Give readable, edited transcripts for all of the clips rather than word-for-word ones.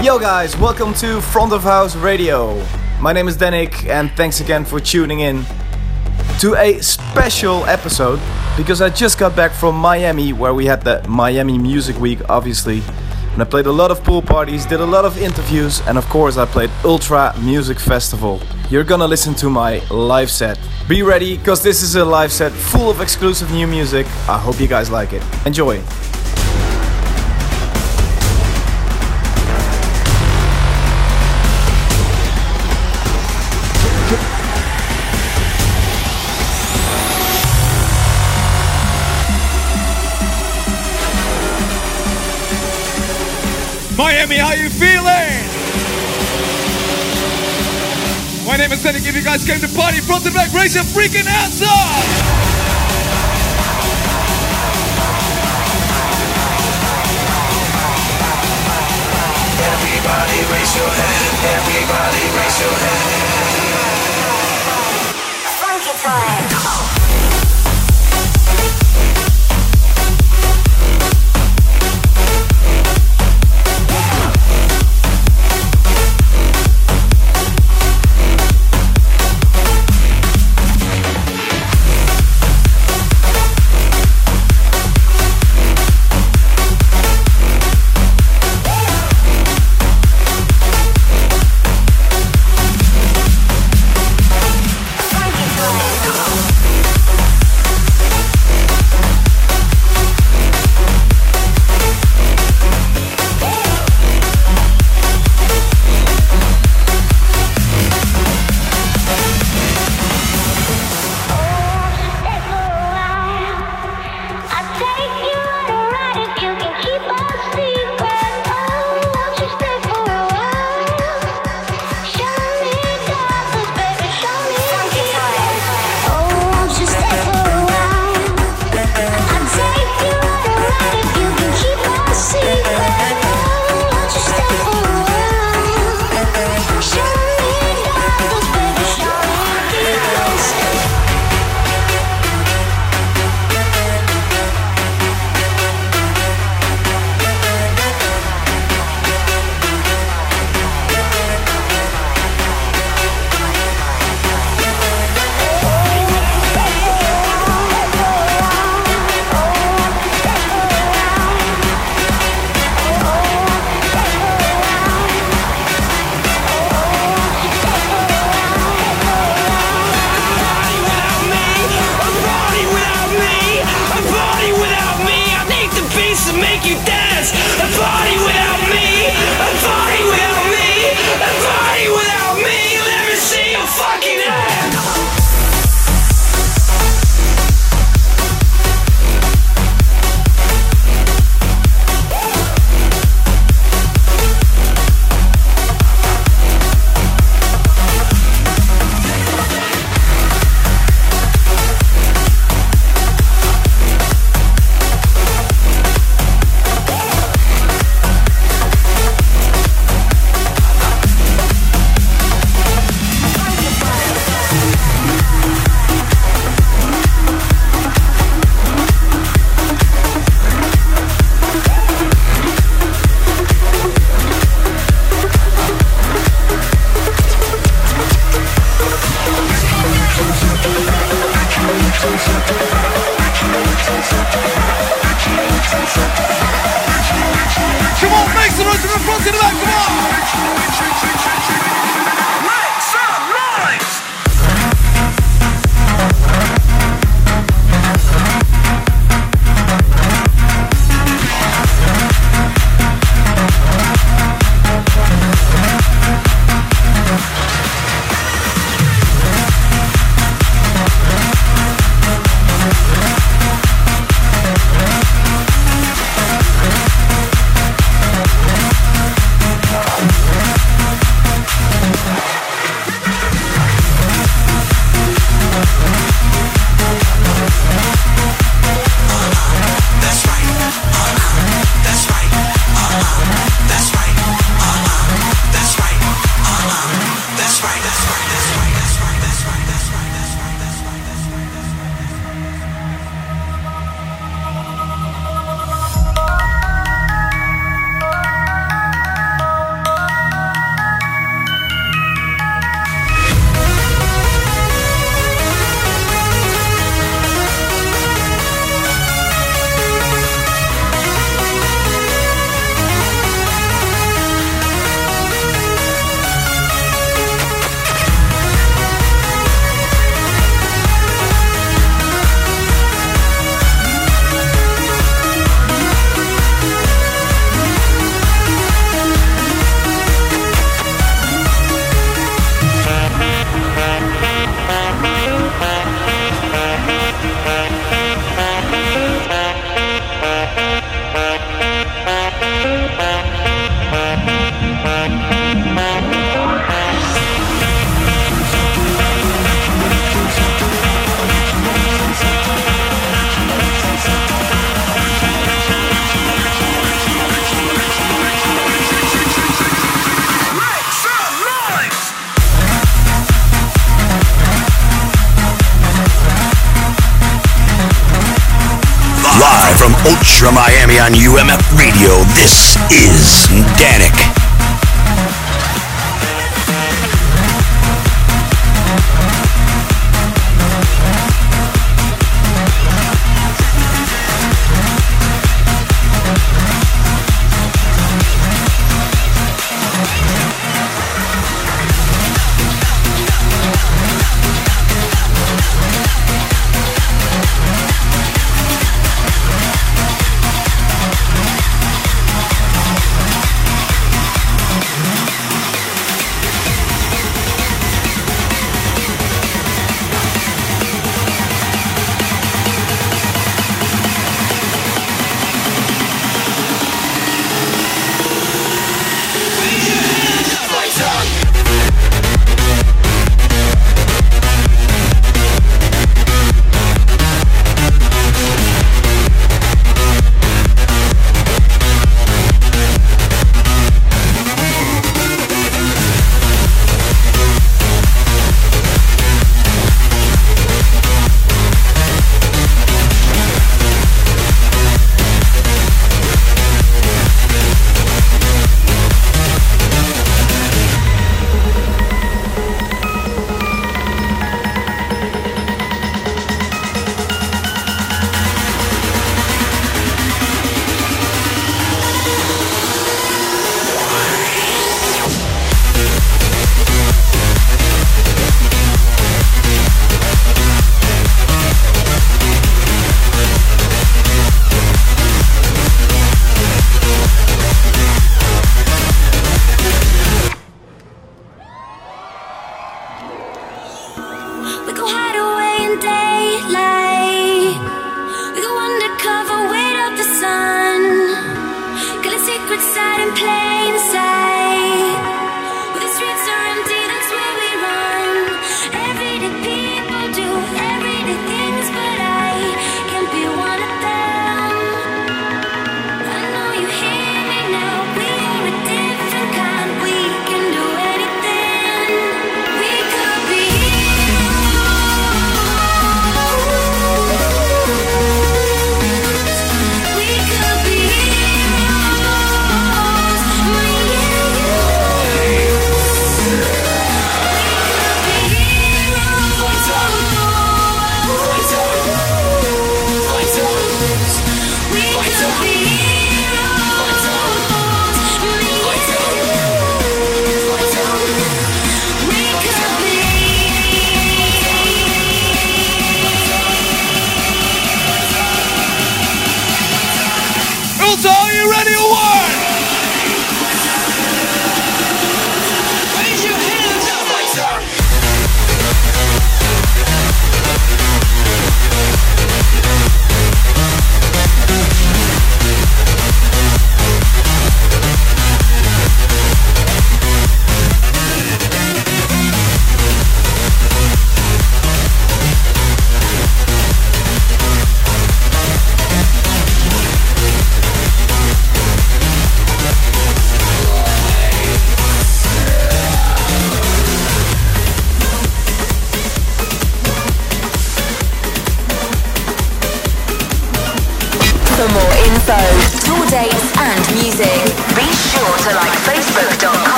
Yo guys, welcome to Front of House Radio. My name is Dannic and thanks again for tuning in to a special episode, because I just got back from Miami, where we had the Miami Music Week, obviously. And I played a lot of pool parties, did a lot of interviews, and of course I played Ultra Music Festival. You're gonna listen to my live set. Be ready, because this is a live set full of exclusive new music. I hope you guys like it. Enjoy. Miami, how you feeling? My name is Dannic. If you guys came to party, front and back, raise your freaking hands up! Everybody raise your hand, everybody raise your hand. Funky time. from Ultra Miami on UMF Radio. This is Dannic.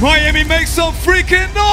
Miami, make some freaking noise!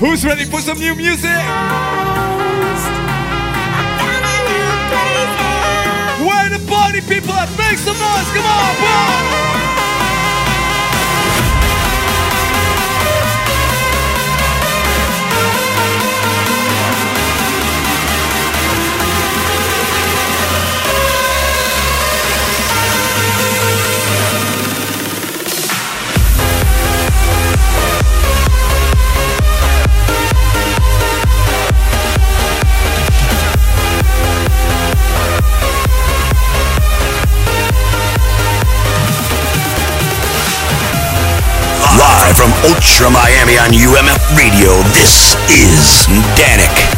Who's ready for some new music? Where the party people at? Make some noise, come on, bro! From Ultra Miami on UMF Radio, this is Dannic.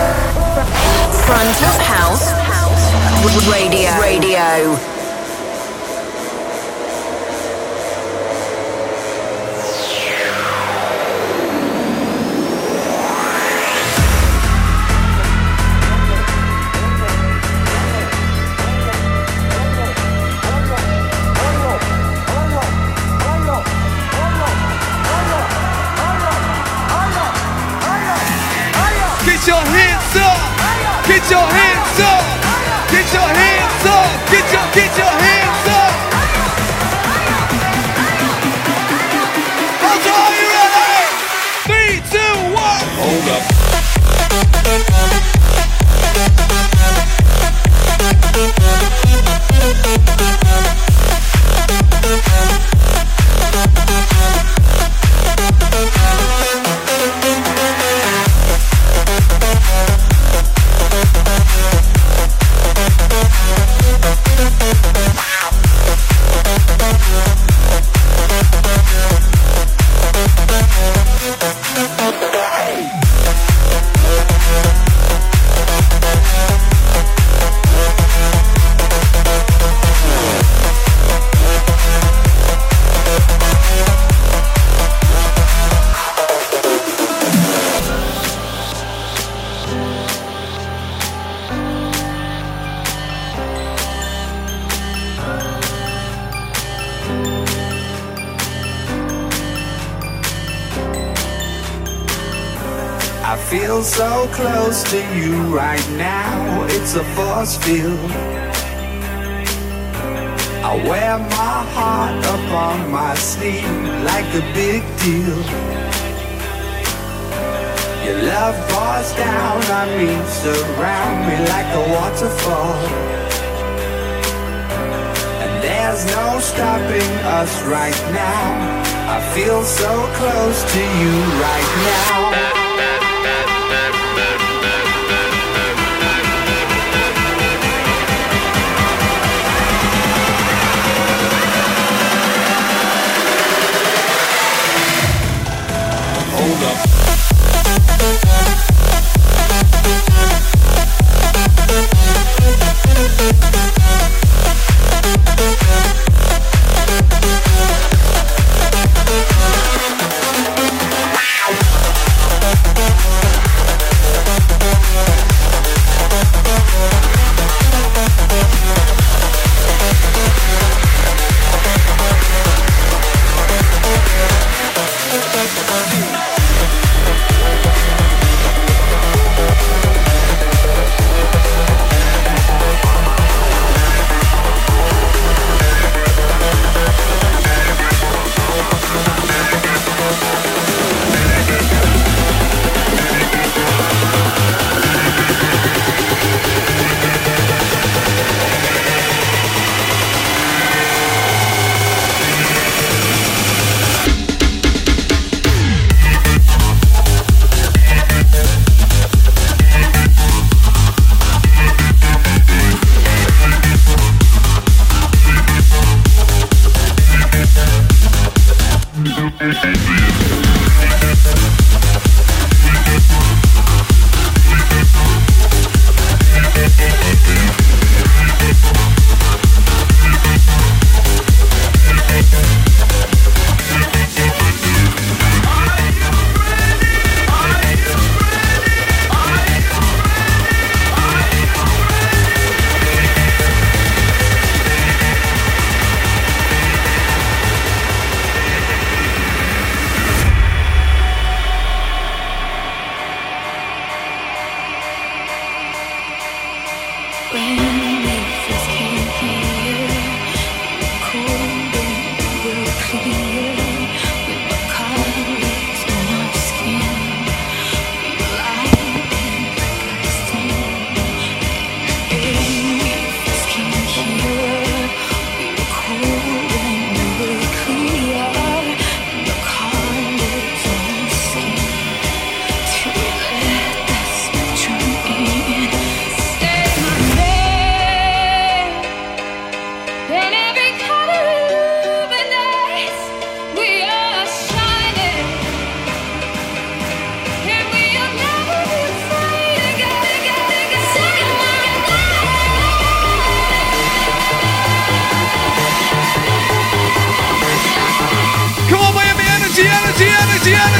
Front of House Radio. Get your hands up! Get your hands up! Get your hands up! Get your hands up! Ultra, are you ready? 3, 2, 1. Hold up. So close to you right now, it's a force field. I wear my heart up on my sleeve like a big deal. Your love pours down on me, surround me like a waterfall. And there's no stopping us right now. I feel so close to you right now.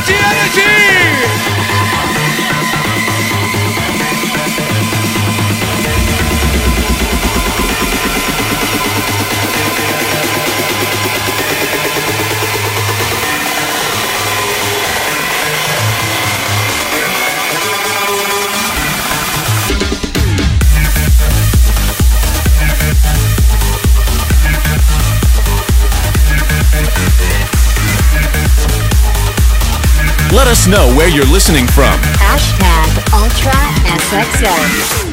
Energy, Let us know where you're listening from. #UltraSXM.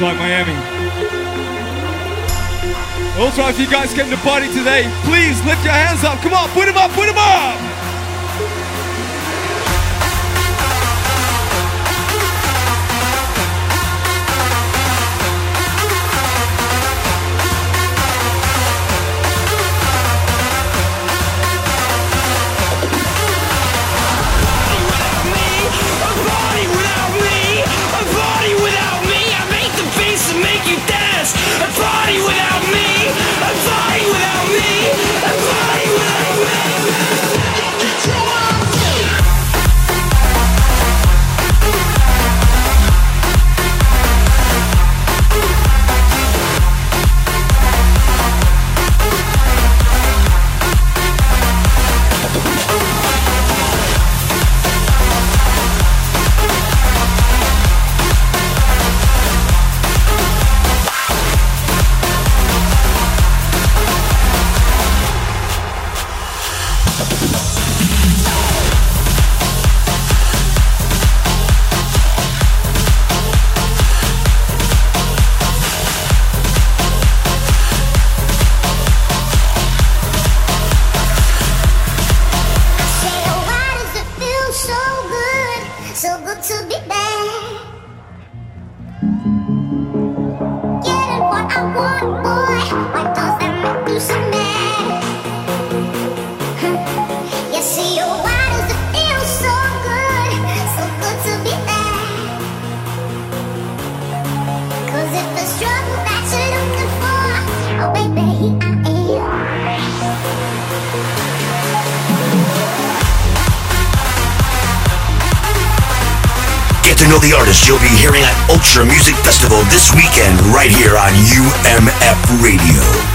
Like Miami. Also, if you guys came to party today, please lift your hands up. Come on, put them up, put them up! A party without me, a party without Know the artists you'll be hearing at Ultra Music Festival this weekend right here on UMF Radio.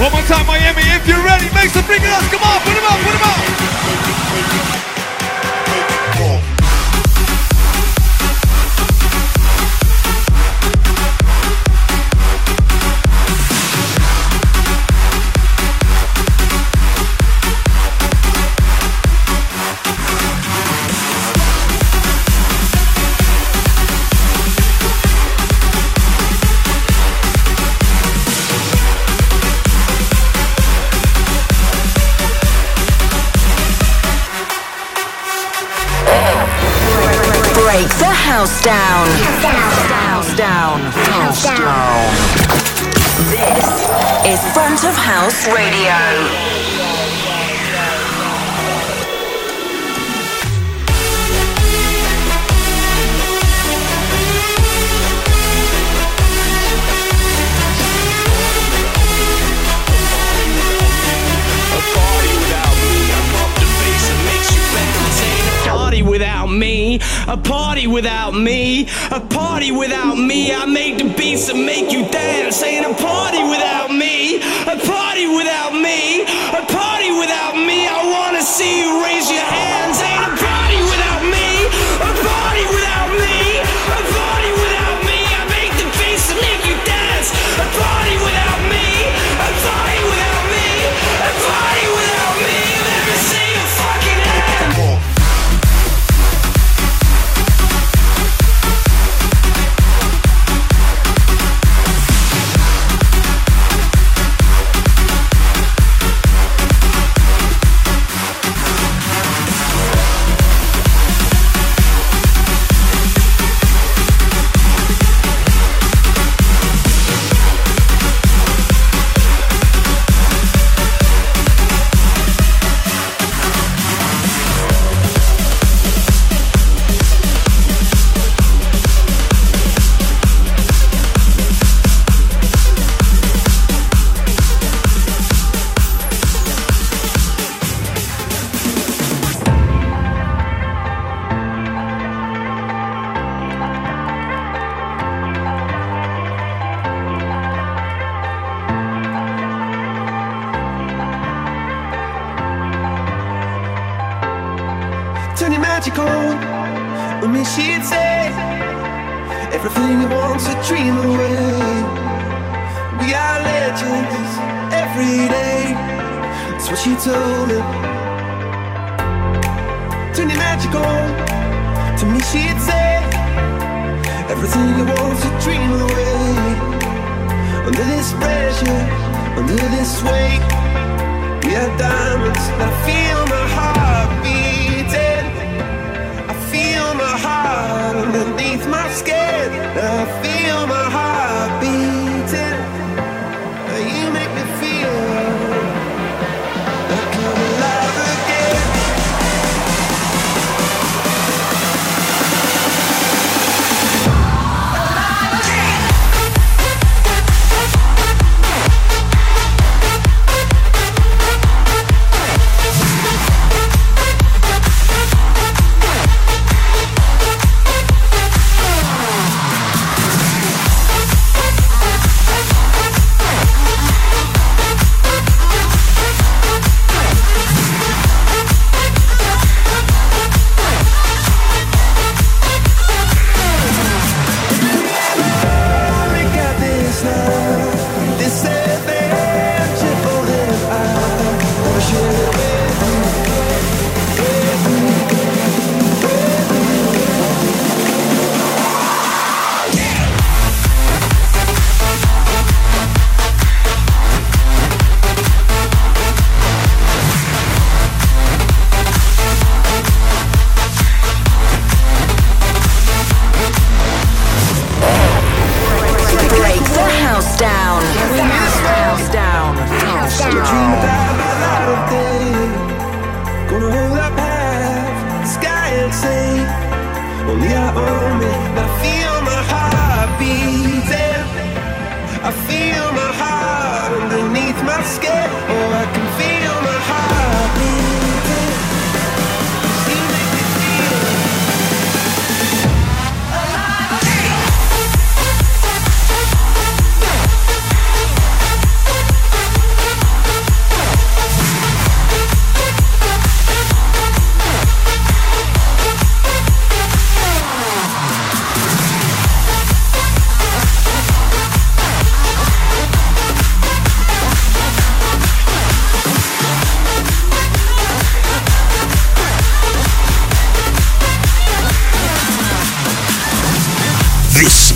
One more time, Miami, if you're ready, make some big noise. Come on, put them up, put them up. House down. House down. House down. House down. This is Front of House Radio. A party without me, I pump the bass and makes you entertain. A party without me. A party without me, a party without me. I make the beats that make you dance. Ain't a party without me, a party without me, a party without me. I wanna see you raise your hands. Ain't a party without me, a party without me, a party without me. I make the beats that make you dance. A party without me, a party without me, a party without me. Let me see your fucking hands.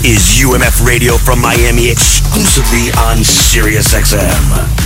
is UMF Radio from Miami, exclusively on Sirius XM.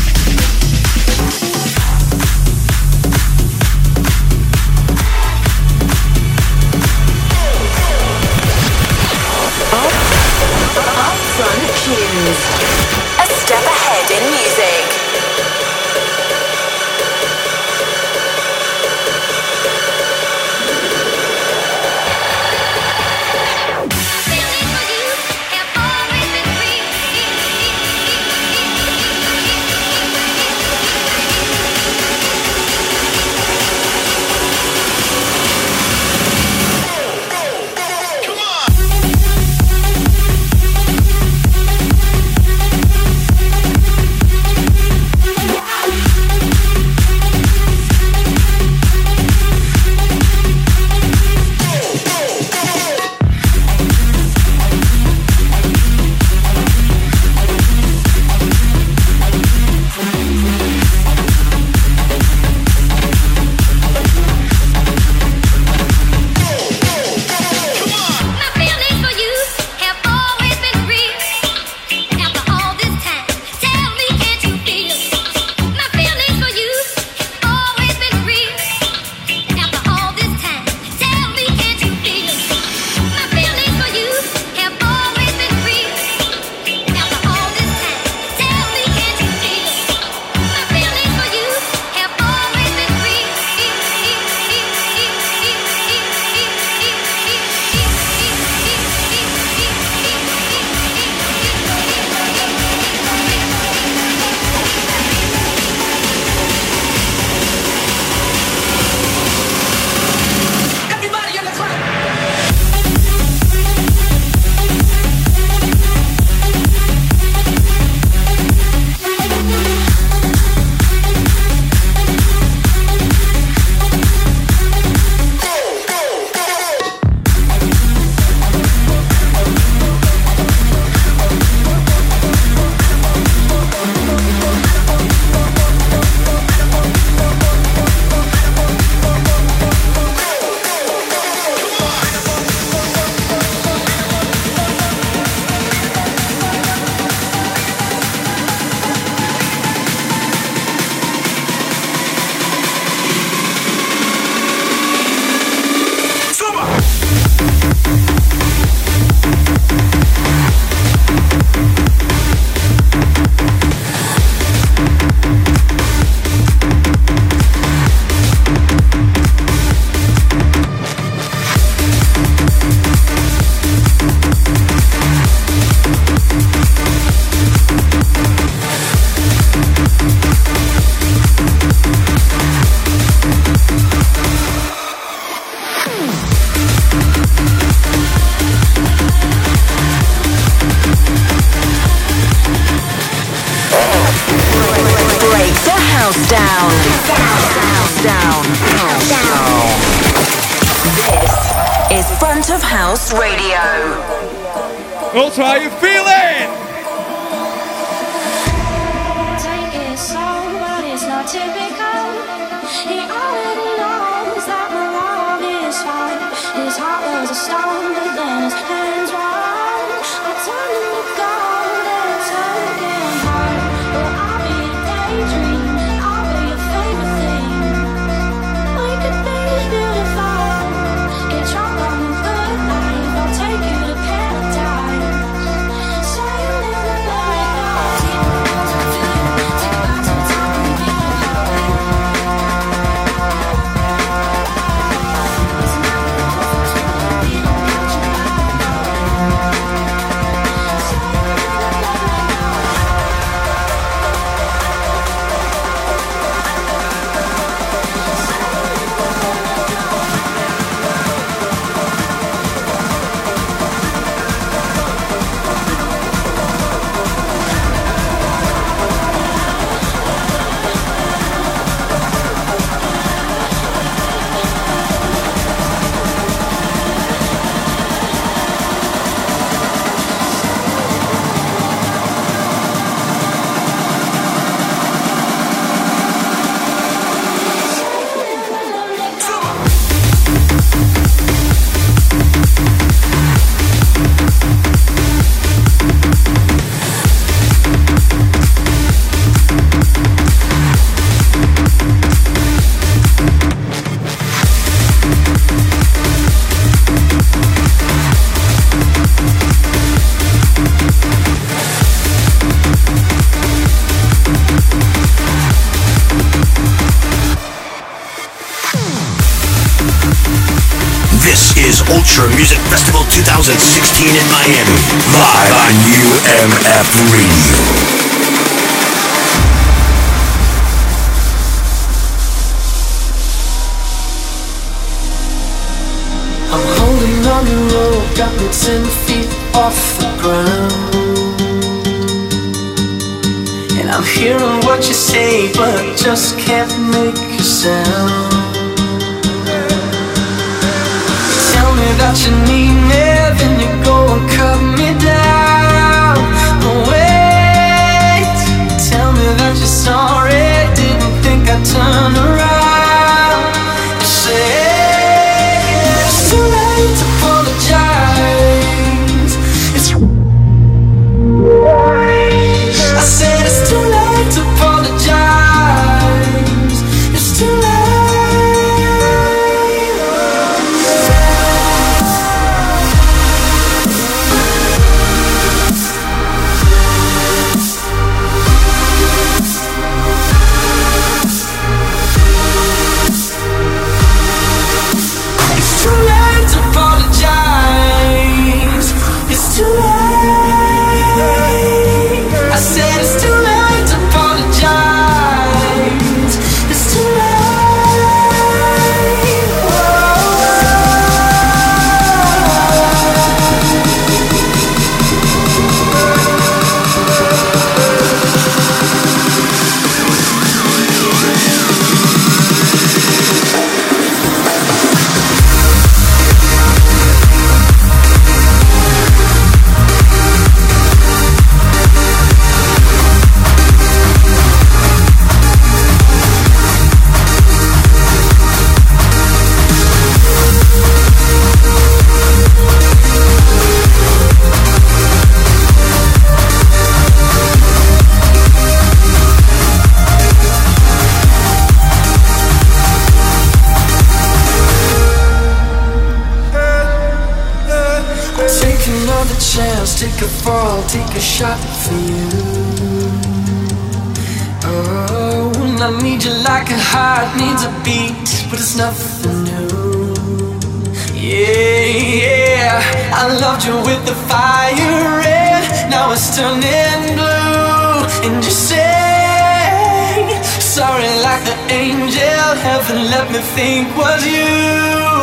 So Ultra Music Festival 2016 in Miami, live on UMF Radio. On the road, got me 10 feet off the ground, and I'm hearing what you say, but I just can't make a sound. You tell me that you need me, then you go and cut me down. But wait, you tell me that you're sorry, didn't think I'd turn around. You say it's too late to apologize. I said it's too late to apologize. It's too late. It's too late to apologize. It's too late. I said it's too late to apologize. It's too late. Take a fall, take a shot for you. Oh, and I need you like a heart needs a beat, but it's nothing new. Yeah, yeah, I loved you with the fire red, now it's turning blue. And you sing sorry like the angel, heaven let me think was you.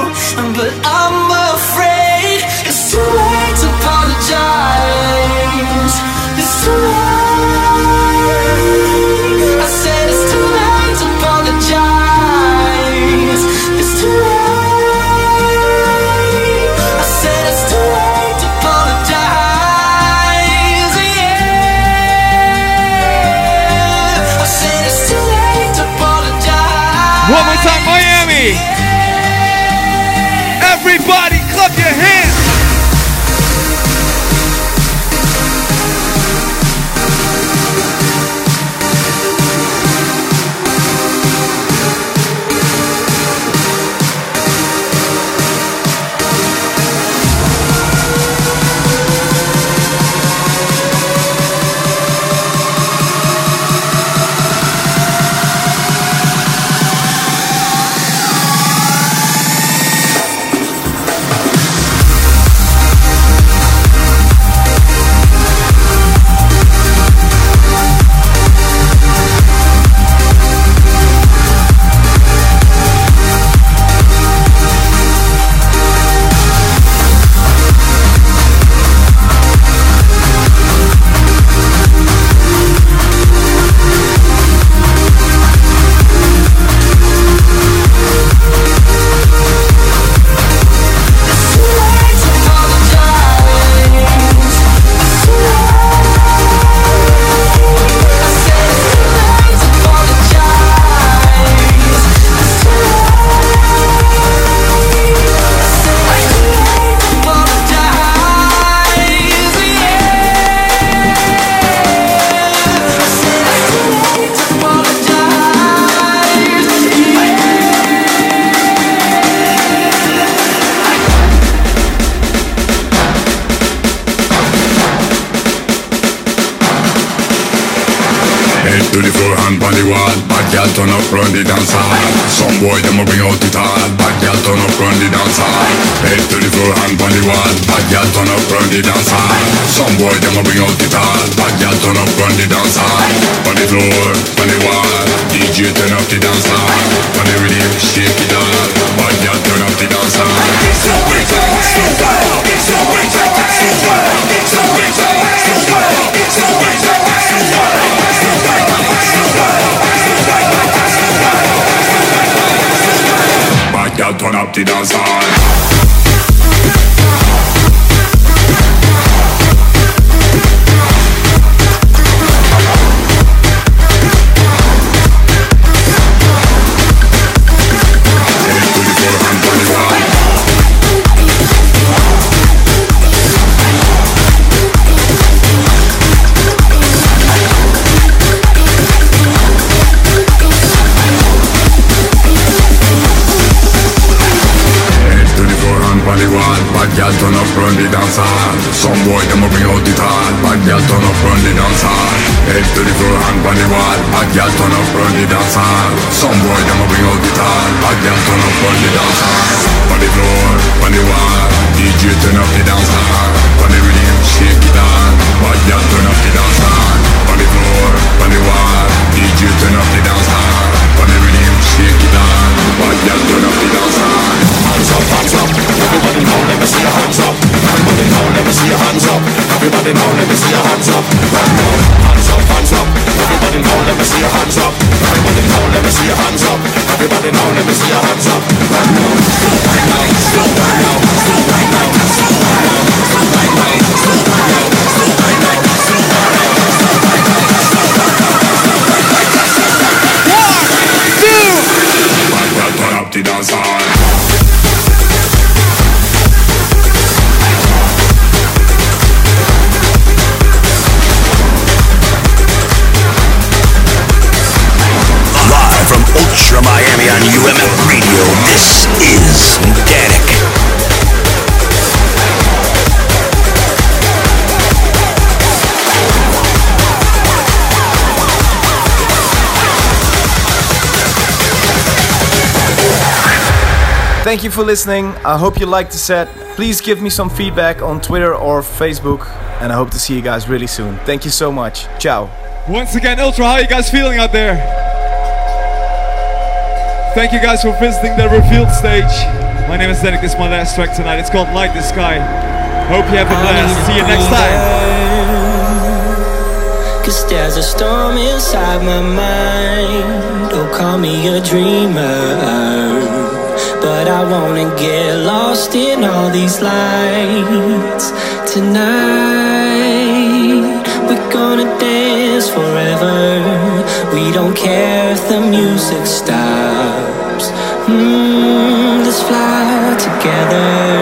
But I'm afraid it's too late to apologize. It's too late. I said it's too late to apologize. It's too late. I said it's too late to apologize. Yeah. I said it's too late to apologize. One more time, Miami. Yeah. Everybody, clap your hands. Head to the floor, hand on the wall. Bad girl turn up, run the dance hall. Some boy them a bring out it all. Bad girl turn up, run the dance hall. Head to the floor, hand on the wall. Bad girl turn up, run the dance hall. Some boy them a bring out it all. Bad girl turn up, run the dance hall. On the floor, on the wall. DJ turn up the dance hall. On the rhythm, shake it all. Bad girl turn up the dance hall. It's a winter, it's a winter, it's a winter, it's a winter, it's a winter, it's a winter, it's a winter. Bad girl turn up the dance hall. Turn up, run the dance hall. Some boy them a bring out the tall. Bad girl turn up, run the dance hall. Head to the floor, hand on the wall. Bad girl turn up, run the dance hall. Some boy them a bring out the tall. Bad girl turn up, run the dance hall. On the floor, on the wall. DJ turn up the dance hall. On the rhythm, shake it all. Bad girl turn up the dance hall. On the floor, on the wall. DJ turn up the dance hall. On the rhythm, shake it all. Bad girl turn up the dance hall. Hands up, everybody now, let me see your hands up. Everybody now, let me see your hands up. Everybody now, let me see your hands up. Hands up, hands up. Everybody now, let me see your hands up. Everybody now, let me see your hands up. Everybody now, let me see your hands up. Slow right now, slow right now, slow right now, slow right now, slow right now, slow right now, slow right now, slow right now, slow right now, slow right now, slow right now. 1, 2. Turn up the dance hall. Ultra Miami on UMF Radio, this is Dannic. Thank you for listening. I hope you liked the set. Please give me some feedback on Twitter or Facebook, and I hope to see you guys really soon. Thank you so much. Ciao. Once again, Ultra, how are you guys feeling out there? Thank you guys for visiting the Revealed Stage. My name is Dannic, this is my last track tonight. It's called Light the Sky. Hope you have a blast. See you next time. Cause there's a storm inside my mind. Don't call me a dreamer, but I wanna get lost in all these lights. Tonight, we're gonna dance forever. We don't care if the music stops. Let's fly together.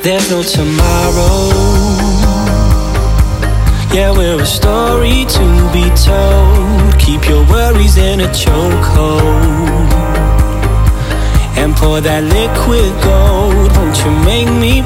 There's no tomorrow. Yeah, we're a story to be told. Keep your worries in a chokehold and pour that liquid gold. Won't you make me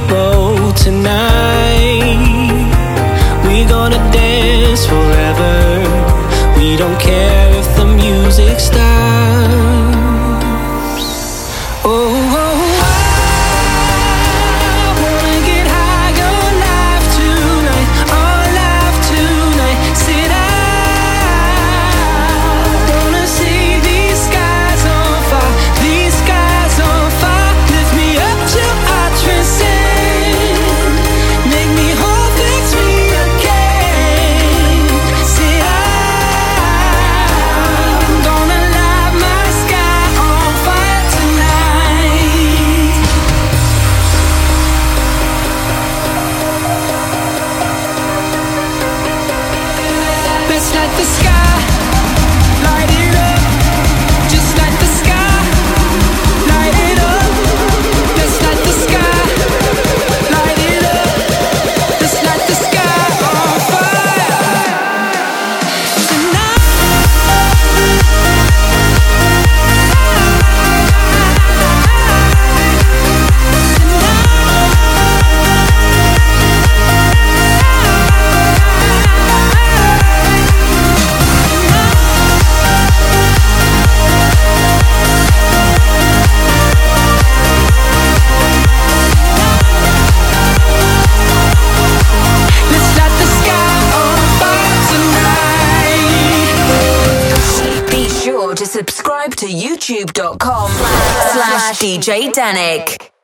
to YouTube.com/DJ Dannic.